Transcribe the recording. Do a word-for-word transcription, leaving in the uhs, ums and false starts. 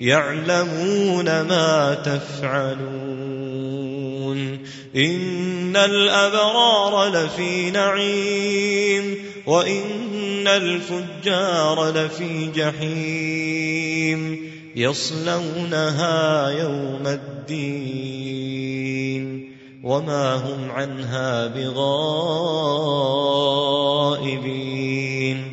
يعلمون ما تفعلون إن الأبرار لفي نعيم وإن الفجار لفي جحيم يصلونها يوم الدين وما هم عنها بغائبين